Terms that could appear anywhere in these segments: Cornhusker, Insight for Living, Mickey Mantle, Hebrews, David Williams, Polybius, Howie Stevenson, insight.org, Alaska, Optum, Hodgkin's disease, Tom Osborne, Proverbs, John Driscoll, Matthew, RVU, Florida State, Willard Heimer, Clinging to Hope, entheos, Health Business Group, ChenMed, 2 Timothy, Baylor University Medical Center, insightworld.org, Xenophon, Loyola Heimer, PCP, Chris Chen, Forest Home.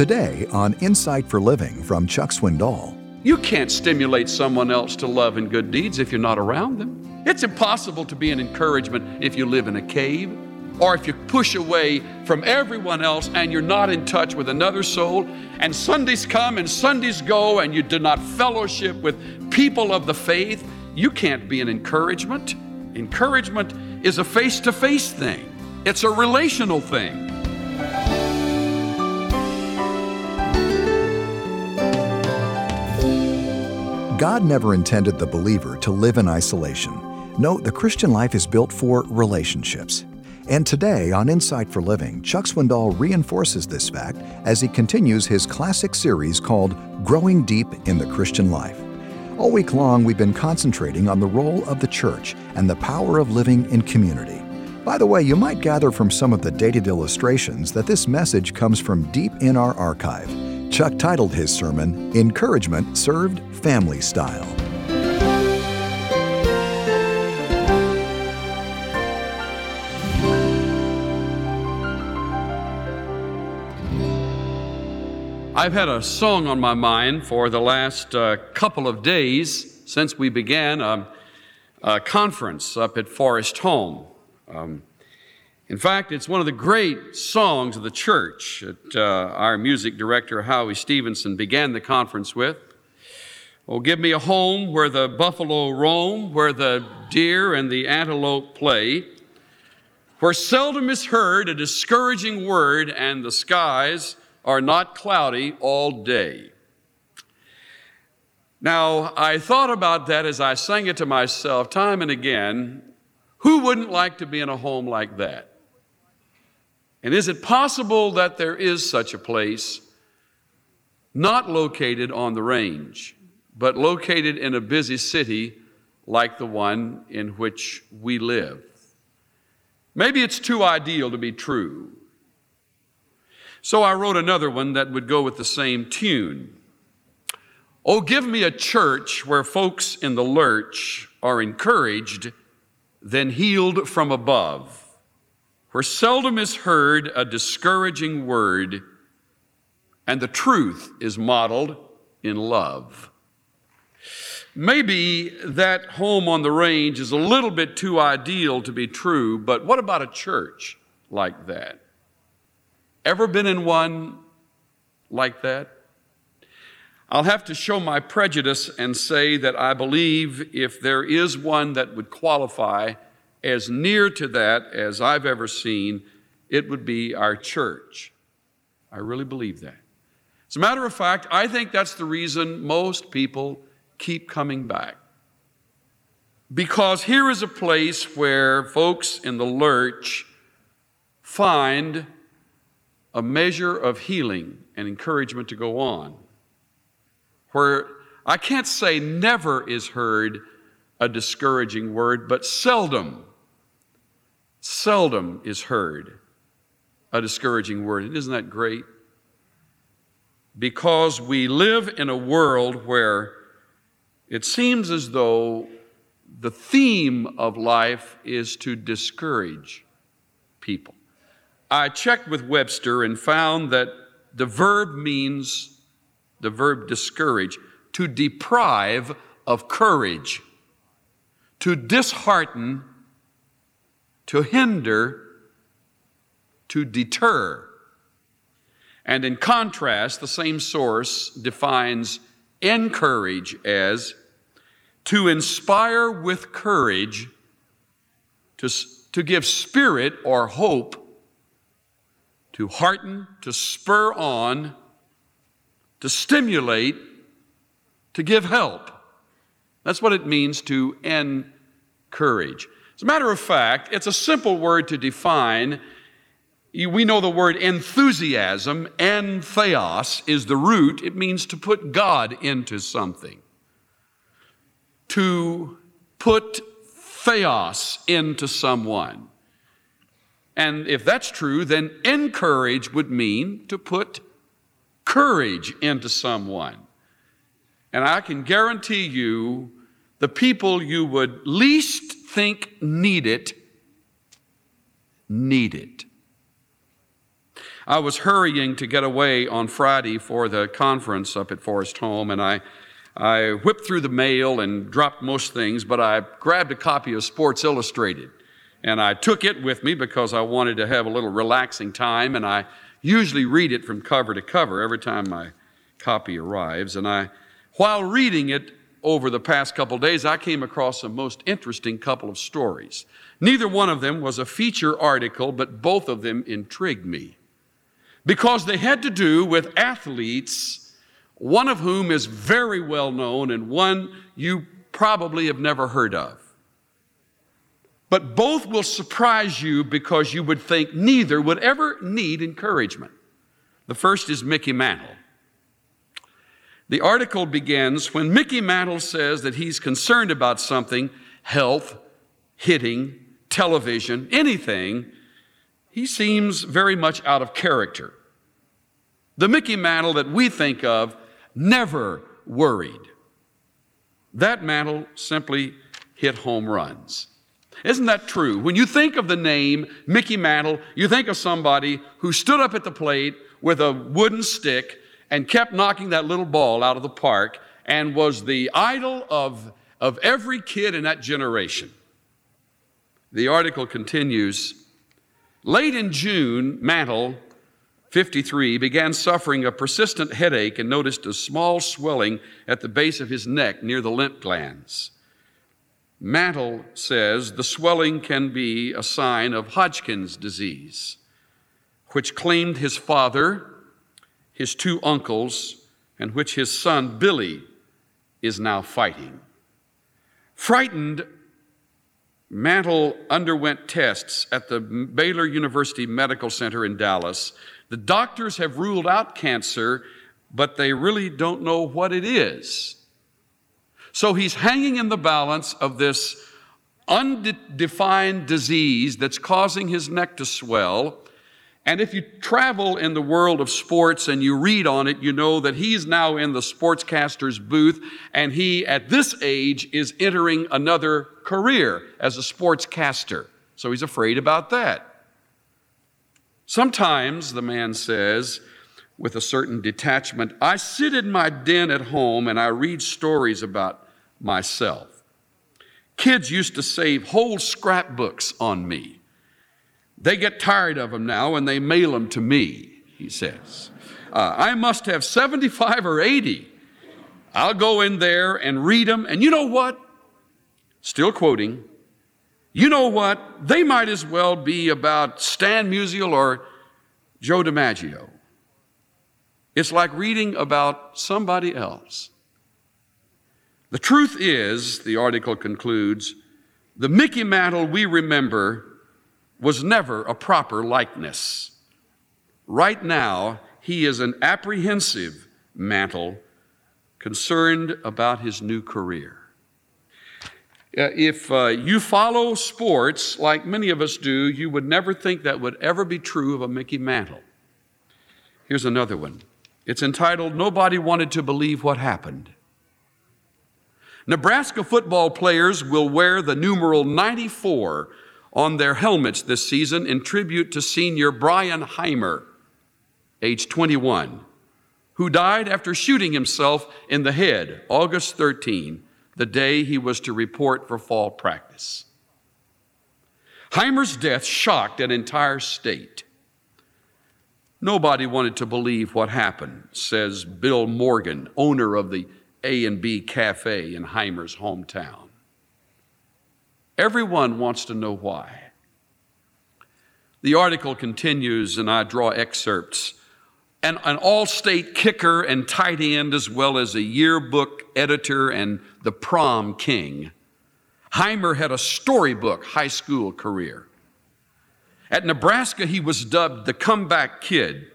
Today on Insight for Living from Chuck Swindoll. You can't stimulate someone else to love and good deeds if you're not around them. It's impossible to be an encouragement if you live in a cave, or if you push away from everyone else and you're not in touch with another soul, and Sundays come and Sundays go and you do not fellowship with people of the faith, you can't be an encouragement. Encouragement is a face-to-face thing. It's a relational thing. God never intended the believer to live in isolation. No, the Christian life is built for relationships. And today on Insight for Living, Chuck Swindoll reinforces this fact as he continues his classic series called Growing Deep in the Christian Life. All week long, we've been concentrating on the role of the church and the power of living in community. By the way, you might gather from some of the dated illustrations that this message comes from deep in our archive. Chuck titled his sermon, Encouragement Served Family Style. I've had a song on my mind for the last couple of days since we began a conference up at Forest Home. In fact, it's one of the great songs of the church that our music director, Howie Stevenson, began the conference with. Oh, give me a home where the buffalo roam, where the deer and the antelope play, where seldom is heard a discouraging word and the skies are not cloudy all day. Now, I thought about that as I sang it to myself time and again. Who wouldn't like to be in a home like that? And is it possible that there is such a place, not located on the range, but located in a busy city like the one in which we live? Maybe it's too ideal to be true. So I wrote another one that would go with the same tune. Oh, give me a church where folks in the lurch are encouraged, then healed from above, where seldom is heard a discouraging word, and the truth is modeled in love. Maybe that home on the range is a little bit too ideal to be true, but what about a church like that? Ever been in one like that? I'll have to show my prejudice and say that I believe if there is one that would qualify as near to that as I've ever seen, it would be our church. I really believe that. As a matter of fact, I think that's the reason most people keep coming back. Because here is a place where folks in the lurch find a measure of healing and encouragement to go on, where I can't say never is heard a discouraging word, but seldom is heard a discouraging word. And isn't that great? Because we live in a world where it seems as though the theme of life is to discourage people. I checked with Webster and found that the verb discourage, to deprive of courage, to dishearten, to hinder, to deter. And in contrast, the same source defines encourage as to inspire with courage, to give spirit or hope, to hearten, to spur on, to stimulate, to give help. That's what it means to encourage. As a matter of fact, it's a simple word to define. We know the word enthusiasm, entheos, is the root. It means to put God into something. To put theos into someone. And if that's true, then encourage would mean to put courage into someone. And I can guarantee you the people you would least think need it. I was hurrying to get away on Friday for the conference up at Forest Home, and I whipped through the mail and dropped most things, but I grabbed a copy of Sports Illustrated, and I took it with me because I wanted to have a little relaxing time, and I usually read it from cover to cover every time my copy arrives. And while reading it over the past couple days, I came across a most interesting couple of stories. Neither one of them was a feature article, but both of them intrigued me because they had to do with athletes, one of whom is very well known and one you probably have never heard of. But both will surprise you because you would think neither would ever need encouragement. The first is Mickey Mantle. The article begins, when Mickey Mantle says that he's concerned about something, health, hitting, television, anything, he seems very much out of character. The Mickey Mantle that we think of never worried. That Mantle simply hit home runs. Isn't that true? When you think of the name Mickey Mantle, you think of somebody who stood up at the plate with a wooden stick and kept knocking that little ball out of the park and was the idol of every kid in that generation. The article continues, late in June, Mantle, 53, began suffering a persistent headache and noticed a small swelling at the base of his neck near the lymph glands. Mantle says the swelling can be a sign of Hodgkin's disease, which claimed his father, his two uncles, and which his son, Billy, is now fighting. Frightened, Mantle underwent tests at the Baylor University Medical Center in Dallas. The doctors have ruled out cancer, but they really don't know what it is. So he's hanging in the balance of this undefined disease that's causing his neck to swell. And if you travel in the world of sports and you read on it, you know that he's now in the sportscaster's booth, and he, at this age, is entering another career as a sportscaster. So he's afraid about that. Sometimes, the man says, with a certain detachment, I sit in my den at home and I read stories about myself. Kids used to save whole scrapbooks on me. They get tired of them now, and they mail them to me, he says. I must have 75 or 80. I'll go in there and read them, and you know what? Still quoting. You know what? They might as well be about Stan Musial or Joe DiMaggio. It's like reading about somebody else. The truth is, the article concludes, the Mickey Mantle we remember was never a proper likeness. Right now, he is an apprehensive Mantle, concerned about his new career. If you follow sports like many of us do, you would never think that would ever be true of a Mickey Mantle. Here's another one. It's entitled, Nobody Wanted to Believe What Happened. Nebraska football players will wear the numeral 94 on their helmets this season in tribute to senior Brian Heimer, age 21, who died after shooting himself in the head August 13, the day he was to report for fall practice. Heimer's death shocked an entire state. Nobody wanted to believe what happened, says Bill Morgan, owner of the A&B Cafe in Heimer's hometown. Everyone wants to know why. The article continues, and I draw excerpts. An all-state kicker and tight end, as well as a yearbook editor and the prom king, Heimer had a storybook high school career. At Nebraska, he was dubbed the comeback kid.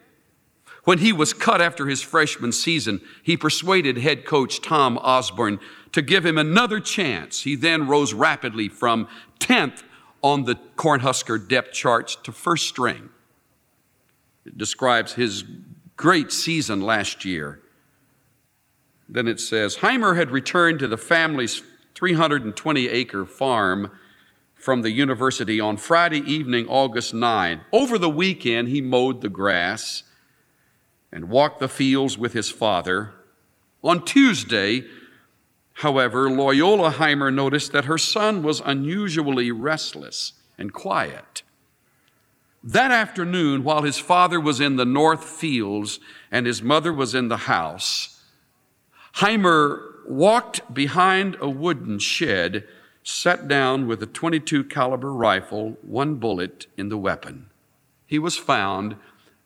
When he was cut after his freshman season, he persuaded head coach Tom Osborne to give him another chance. He then rose rapidly from 10th on the Cornhusker depth charts to first string. It describes his great season last year. Then it says, Heimer had returned to the family's 320-acre farm from the university on Friday evening, August 9. Over the weekend, he mowed the grass and walked the fields with his father. On Tuesday, however, Loyola Heimer noticed that her son was unusually restless and quiet. That afternoon, while his father was in the north fields and his mother was in the house, Heimer walked behind a wooden shed, sat down with a .22 caliber rifle, one bullet in the weapon. He was found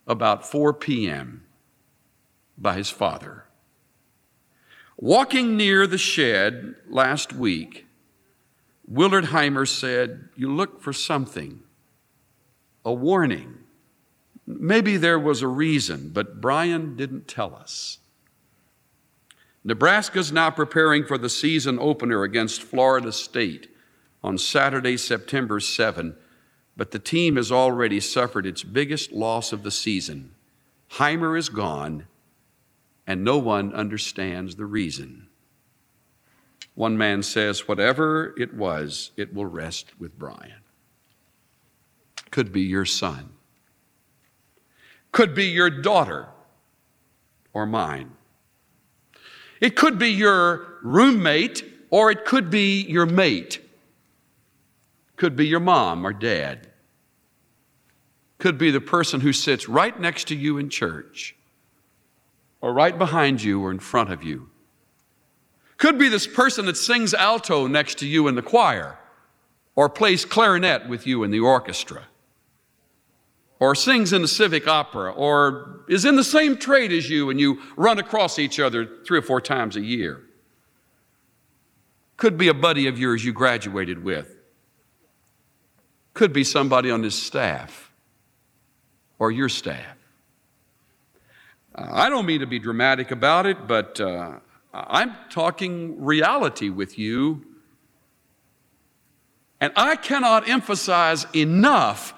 about 4 p.m. by his father. Walking near the shed last week, Willard Heimer said, "You look for something, a warning. Maybe there was a reason, but Brian didn't tell us." Nebraska's now preparing for the season opener against Florida State on Saturday, September 7, but the team has already suffered its biggest loss of the season. Heimer is gone, and no one understands the reason. One man says, "Whatever it was, it will rest with Brian." Could be your son. Could be your daughter or mine. It could be your roommate, or it could be your mate. Could be your mom or dad. Could be the person who sits right next to you in church, or right behind you or in front of you. Could be this person that sings alto next to you in the choir, or plays clarinet with you in the orchestra, or sings in the civic opera, or is in the same trade as you and you run across each other 3 or 4 times a year. Could be a buddy of yours you graduated with. Could be somebody on his staff or your staff. I don't mean to be dramatic about it, but I'm talking reality with you. And I cannot emphasize enough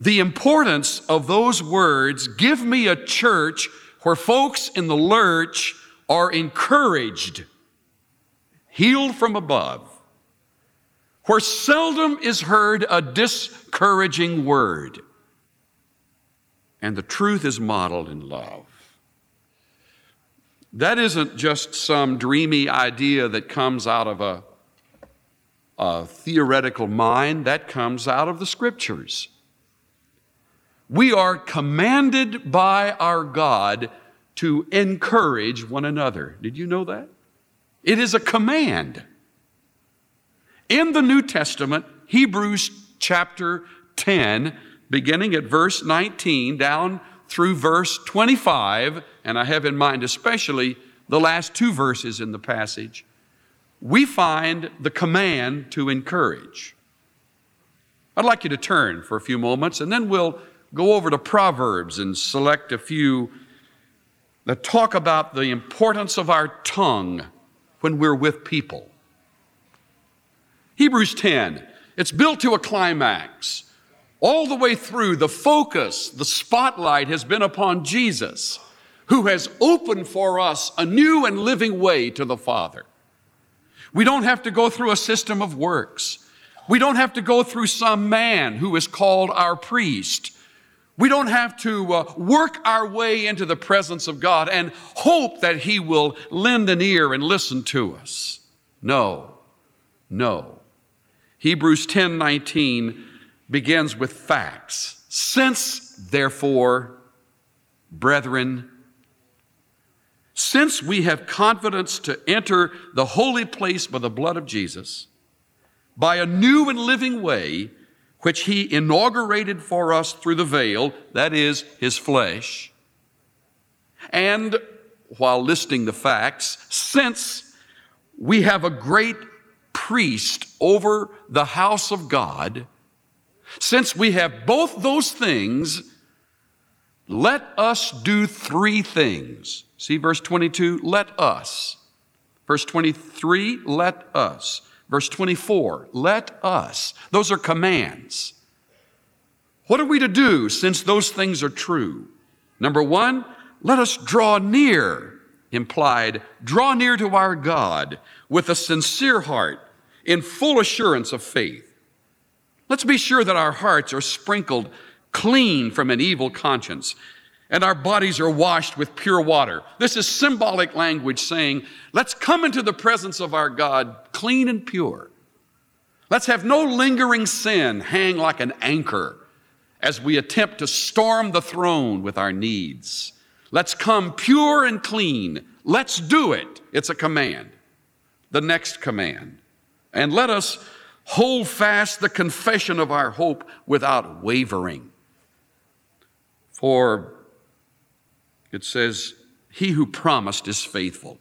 the importance of those words. Give me a church where folks in the lurch are encouraged, healed from above, where seldom is heard a discouraging word, and the truth is modeled in love. That isn't just some dreamy idea that comes out of a theoretical mind. That comes out of the Scriptures. We are commanded by our God to encourage one another. Did you know that? It is a command. In the New Testament, Hebrews chapter 10, beginning at verse 19 down through verse 25, and I have in mind especially the last 2 verses in the passage, we find the command to encourage. I'd like you to turn for a few moments, and then we'll go over to Proverbs and select a few that talk about the importance of our tongue when we're with people. Hebrews 10, it's built to a climax. All the way through, the focus, the spotlight has been upon Jesus, who has opened for us a new and living way to the Father. We don't have to go through a system of works. We don't have to go through some man who is called our priest. We don't have to work our way into the presence of God and hope that He will lend an ear and listen to us. No. Hebrews 10:19 begins with facts. Since, therefore, brethren, since we have confidence to enter the holy place by the blood of Jesus, by a new and living way, which He inaugurated for us through the veil, that is, His flesh. And while listing the facts, since we have a great priest over the house of God, since we have both those things, let us do 3 things. See verse 22, let us. Verse 23, let us. Verse 24, let us. Those are commands. What are we to do since those things are true? Number 1, let us draw near, implied, draw near to our God with a sincere heart in full assurance of faith, Let's be sure that our hearts are sprinkled clean from an evil conscience, and our bodies are washed with pure water. This is symbolic language saying, let's come into the presence of our God clean and pure. Let's have no lingering sin hang like an anchor as we attempt to storm the throne with our needs. Let's come pure and clean. Let's do it. It's a command. The next command. And let us hold fast the confession of our hope without wavering. For it says, he who promised is faithful.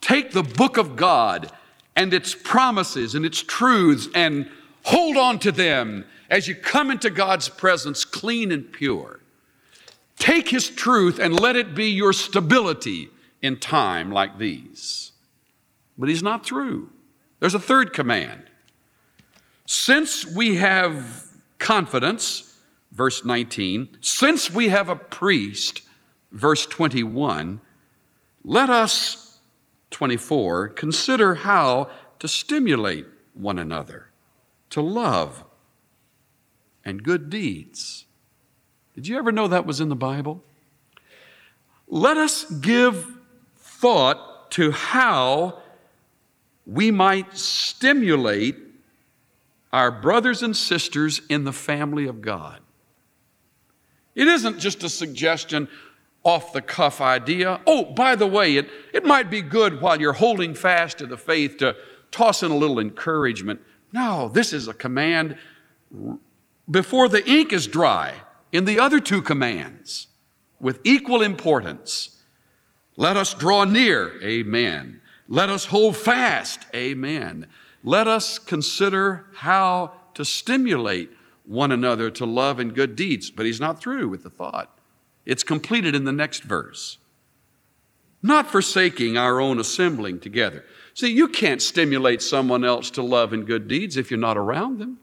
Take the book of God and its promises and its truths and hold on to them as you come into God's presence clean and pure. Take his truth and let it be your stability in time like these. But he's not through. There's a third command. Since we have confidence, verse 19, since we have a priest, verse 21, let us, 24, consider how to stimulate one another to love and good deeds. Did you ever know that was in the Bible? Let us give thought to how we might stimulate our brothers and sisters in the family of God. It isn't just a suggestion, off-the-cuff idea. Oh, by the way, it might be good while you're holding fast to the faith to toss in a little encouragement. No, this is a command before the ink is dry in the other two commands with equal importance. Let us draw near, amen. Let us hold fast, amen. Let us consider how to stimulate one another to love and good deeds. But he's not through with the thought. It's completed in the next verse. Not forsaking our own assembling together. See, you can't stimulate someone else to love and good deeds if you're not around them.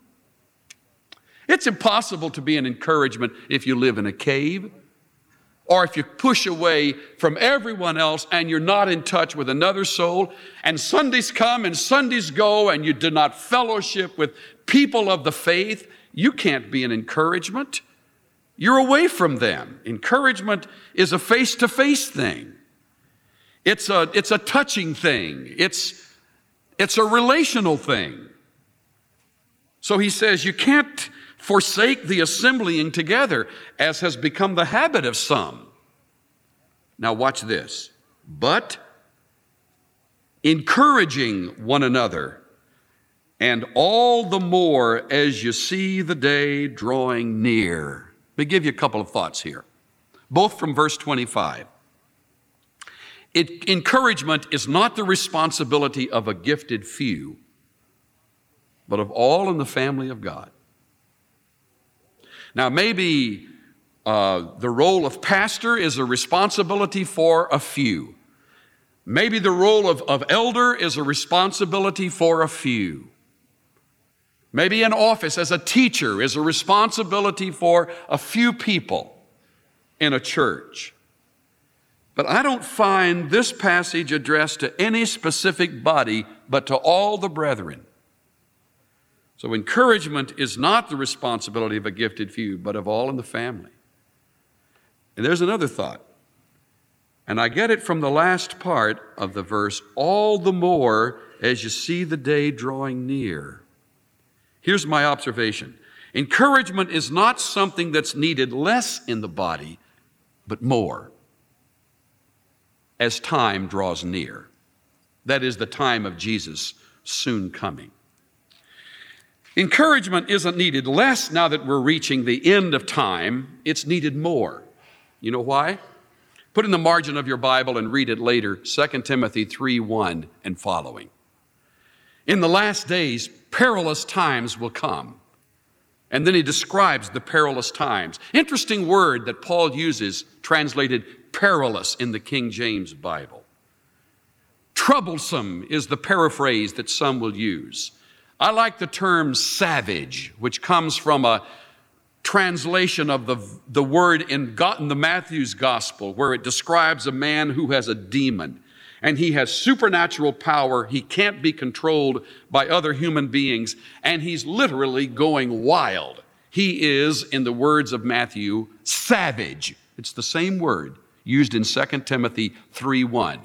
It's impossible to be an encouragement if you live in a cave or if you push away from everyone else and you're not in touch with another soul, and Sundays come and Sundays go and you do not fellowship with people of the faith, you can't be an encouragement. You're away from them. Encouragement is a face-to-face thing. It's a touching thing. It's a relational thing. So he says you can't forsake the assembling together, as has become the habit of some. Now watch this. But encouraging one another, and all the more as you see the day drawing near. Let me give you a couple of thoughts here, both from verse 25. Encouragement is not the responsibility of a gifted few, but of all in the family of God. Now, maybe the role of pastor is a responsibility for a few. Maybe the role of elder is a responsibility for a few. Maybe an office as a teacher is a responsibility for a few people in a church. But I don't find this passage addressed to any specific body, but to all the brethren. So encouragement is not the responsibility of a gifted few, but of all in the family. And there's another thought. And I get it from the last part of the verse, all the more as you see the day drawing near. Here's my observation. Encouragement is not something that's needed less in the body, but more as time draws near. That is the time of Jesus soon coming. Encouragement isn't needed less now that we're reaching the end of time. It's needed more. You know why? Put in the margin of your Bible and read it later, 2 Timothy 3:1 and following. In the last days, perilous times will come. And then he describes the perilous times. Interesting word that Paul uses, translated perilous in the King James Bible. Troublesome is the paraphrase that some will use. I like the term savage, which comes from a translation of the word in the Matthew's Gospel, where it describes a man who has a demon. and he has supernatural power. He can't be controlled by other human beings, and he's literally going wild. He is, in the words of Matthew, savage. It's the same word used in 2 Timothy 3:1.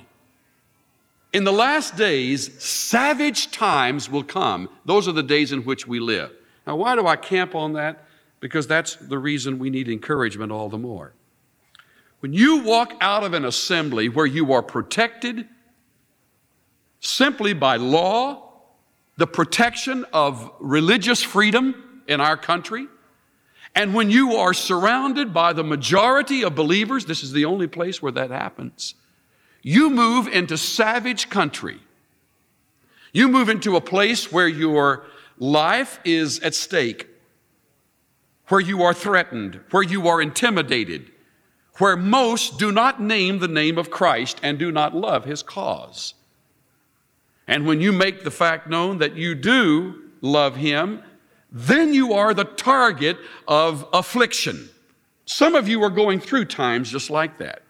In the last days, savage times will come. Those are the days in which we live. Now, why do I camp on that? Because that's the reason we need encouragement all the more. When you walk out of an assembly where you are protected simply by law, the protection of religious freedom in our country, and when you are surrounded by the majority of believers, this is the only place where that happens, you move into savage country. You move into a place where your life is at stake, where you are threatened, where you are intimidated, where most do not name the name of Christ and do not love his cause. And when you make the fact known that you do love him, then you are the target of affliction. Some of you are going through times just like that.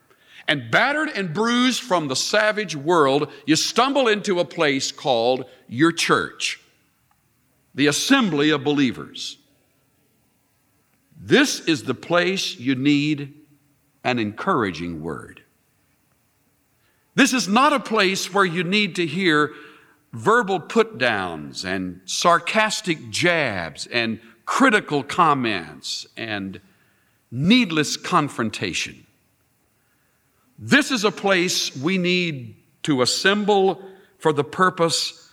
And battered and bruised from the savage world, you stumble into a place called your church, the assembly of believers. This is the place you need an encouraging word. This is not a place where you need to hear verbal put-downs and sarcastic jabs and critical comments and needless confrontation. This is a place we need to assemble for the purpose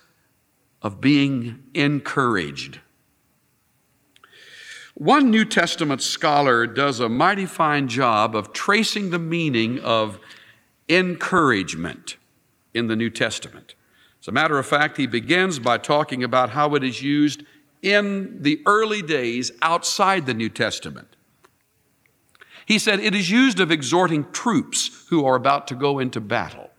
of being encouraged. One New Testament scholar does a mighty fine job of tracing the meaning of encouragement in the New Testament. As a matter of fact, he begins by talking about how it is used in the early days outside the New Testament. He said, it is used of exhorting troops who are about to go into battle.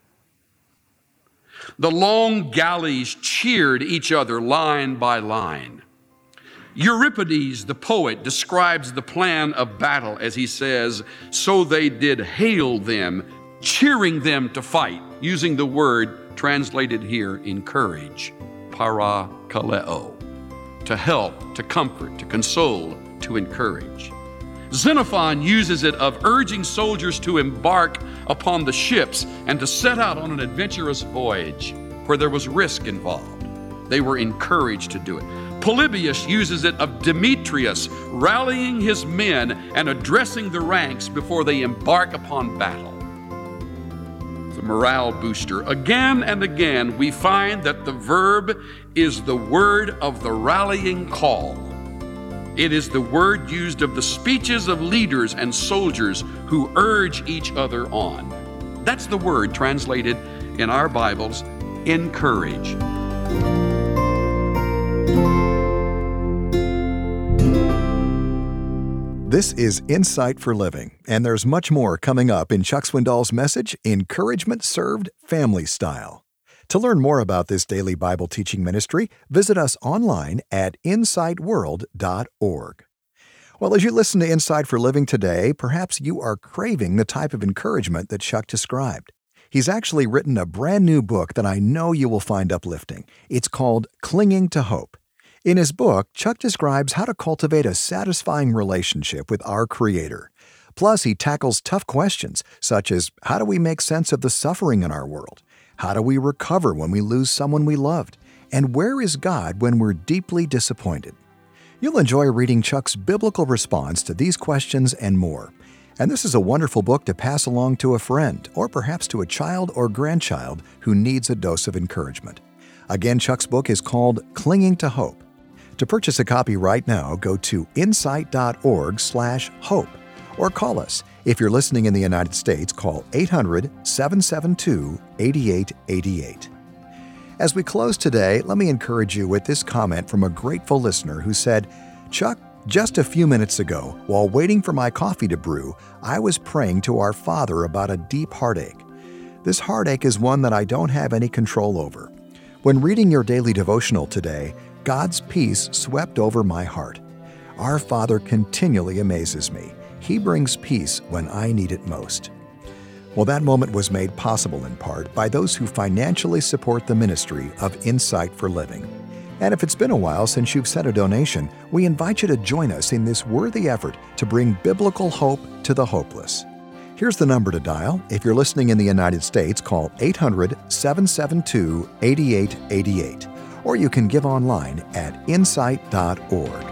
The long galleys cheered each other line by line. Euripides, the poet, describes the plan of battle as he says, so they did hail them, cheering them to fight, using the word translated here, encourage, parakaleo, to help, to comfort, to console, to encourage. Xenophon uses it of urging soldiers to embark upon the ships and to set out on an adventurous voyage where there was risk involved. They were encouraged to do it. Polybius uses it of Demetrius rallying his men and addressing the ranks before they embark upon battle. The morale booster. Again and again, we find that the verb is the word of the rallying call. It is the word used of the speeches of leaders and soldiers who urge each other on. That's the word translated in our Bibles, encourage. This is Insight for Living, and there's much more coming up in Chuck Swindoll's message, Encouragement Served Family Style. To learn more about this daily Bible teaching ministry, visit us online at insightworld.org. Well, as you listen to Insight for Living today, perhaps you are craving the type of encouragement that Chuck described. He's actually written a brand new book that I know you will find uplifting. It's called Clinging to Hope. In his book, Chuck describes how to cultivate a satisfying relationship with our Creator. Plus, he tackles tough questions, such as how do we make sense of the suffering in our world? How do we recover when we lose someone we loved? And where is God when we're deeply disappointed? You'll enjoy reading Chuck's biblical response to these questions and more. And this is a wonderful book to pass along to a friend, or perhaps to a child or grandchild who needs a dose of encouragement. Again, Chuck's book is called Clinging to Hope. To purchase a copy right now, go to insight.org/hope. Or call us. If you're listening in the United States, call 800-772-8888. As we close today, let me encourage you with this comment from a grateful listener who said, Chuck, just a few minutes ago, while waiting for my coffee to brew, I was praying to our Father about a deep heartache. This heartache is one that I don't have any control over. When reading your daily devotional today, God's peace swept over my heart. Our Father continually amazes me. He brings peace when I need it most. Well, that moment was made possible in part by those who financially support the ministry of Insight for Living. And if it's been a while since you've sent a donation, we invite you to join us in this worthy effort to bring biblical hope to the hopeless. Here's the number to dial. If you're listening in the United States, call 800-772-8888. Or you can give online at insight.org.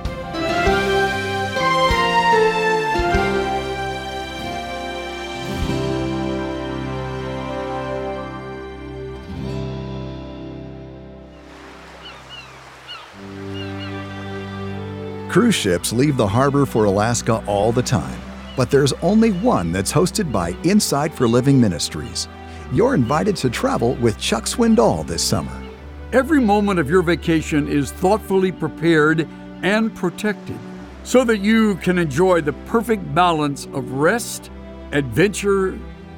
Cruise ships leave the harbor for Alaska all the time, but there's only one that's hosted by Insight for Living Ministries. You're invited to travel with Chuck Swindoll this summer. Every moment of your vacation is thoughtfully prepared and protected so that you can enjoy the perfect balance of rest, adventure,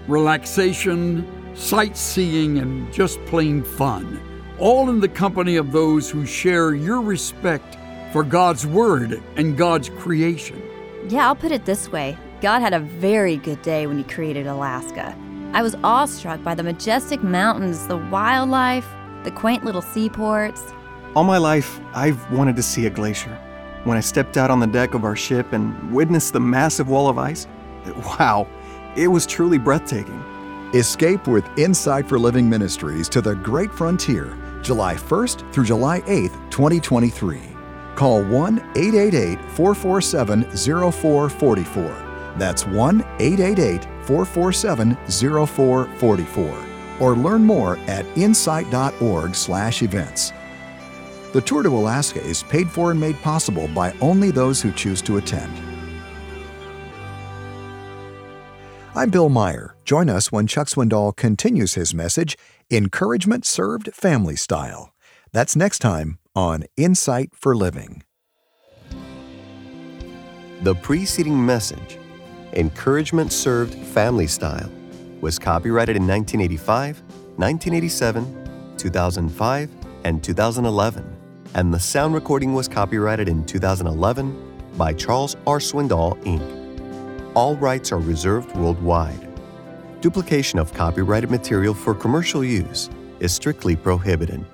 relaxation, sightseeing, and just plain fun, all in the company of those who share your respect for God's Word and God's creation. Yeah, I'll put it this way. God had a very good day when He created Alaska. I was awestruck by the majestic mountains, the wildlife, the quaint little seaports. All my life, I've wanted to see a glacier. When I stepped out on the deck of our ship and witnessed the massive wall of ice, wow, it was truly breathtaking. Escape with Insight for Living Ministries to the Great Frontier, July 1st through July 8th, 2023. Call 1-888-447-0444. That's 1-888-447-0444. Or learn more at insight.org/events. The tour to Alaska is paid for and made possible by only those who choose to attend. I'm Bill Meyer. Join us when Chuck Swindoll continues his message, Encouragement Served Family Style. That's next time on Insight for Living. The preceding message, Encouragement Served Family Style, was copyrighted in 1985, 1987, 2005, and 2011, and the sound recording was copyrighted in 2011 by Charles R. Swindoll, Inc. All rights are reserved worldwide. Duplication of copyrighted material for commercial use is strictly prohibited.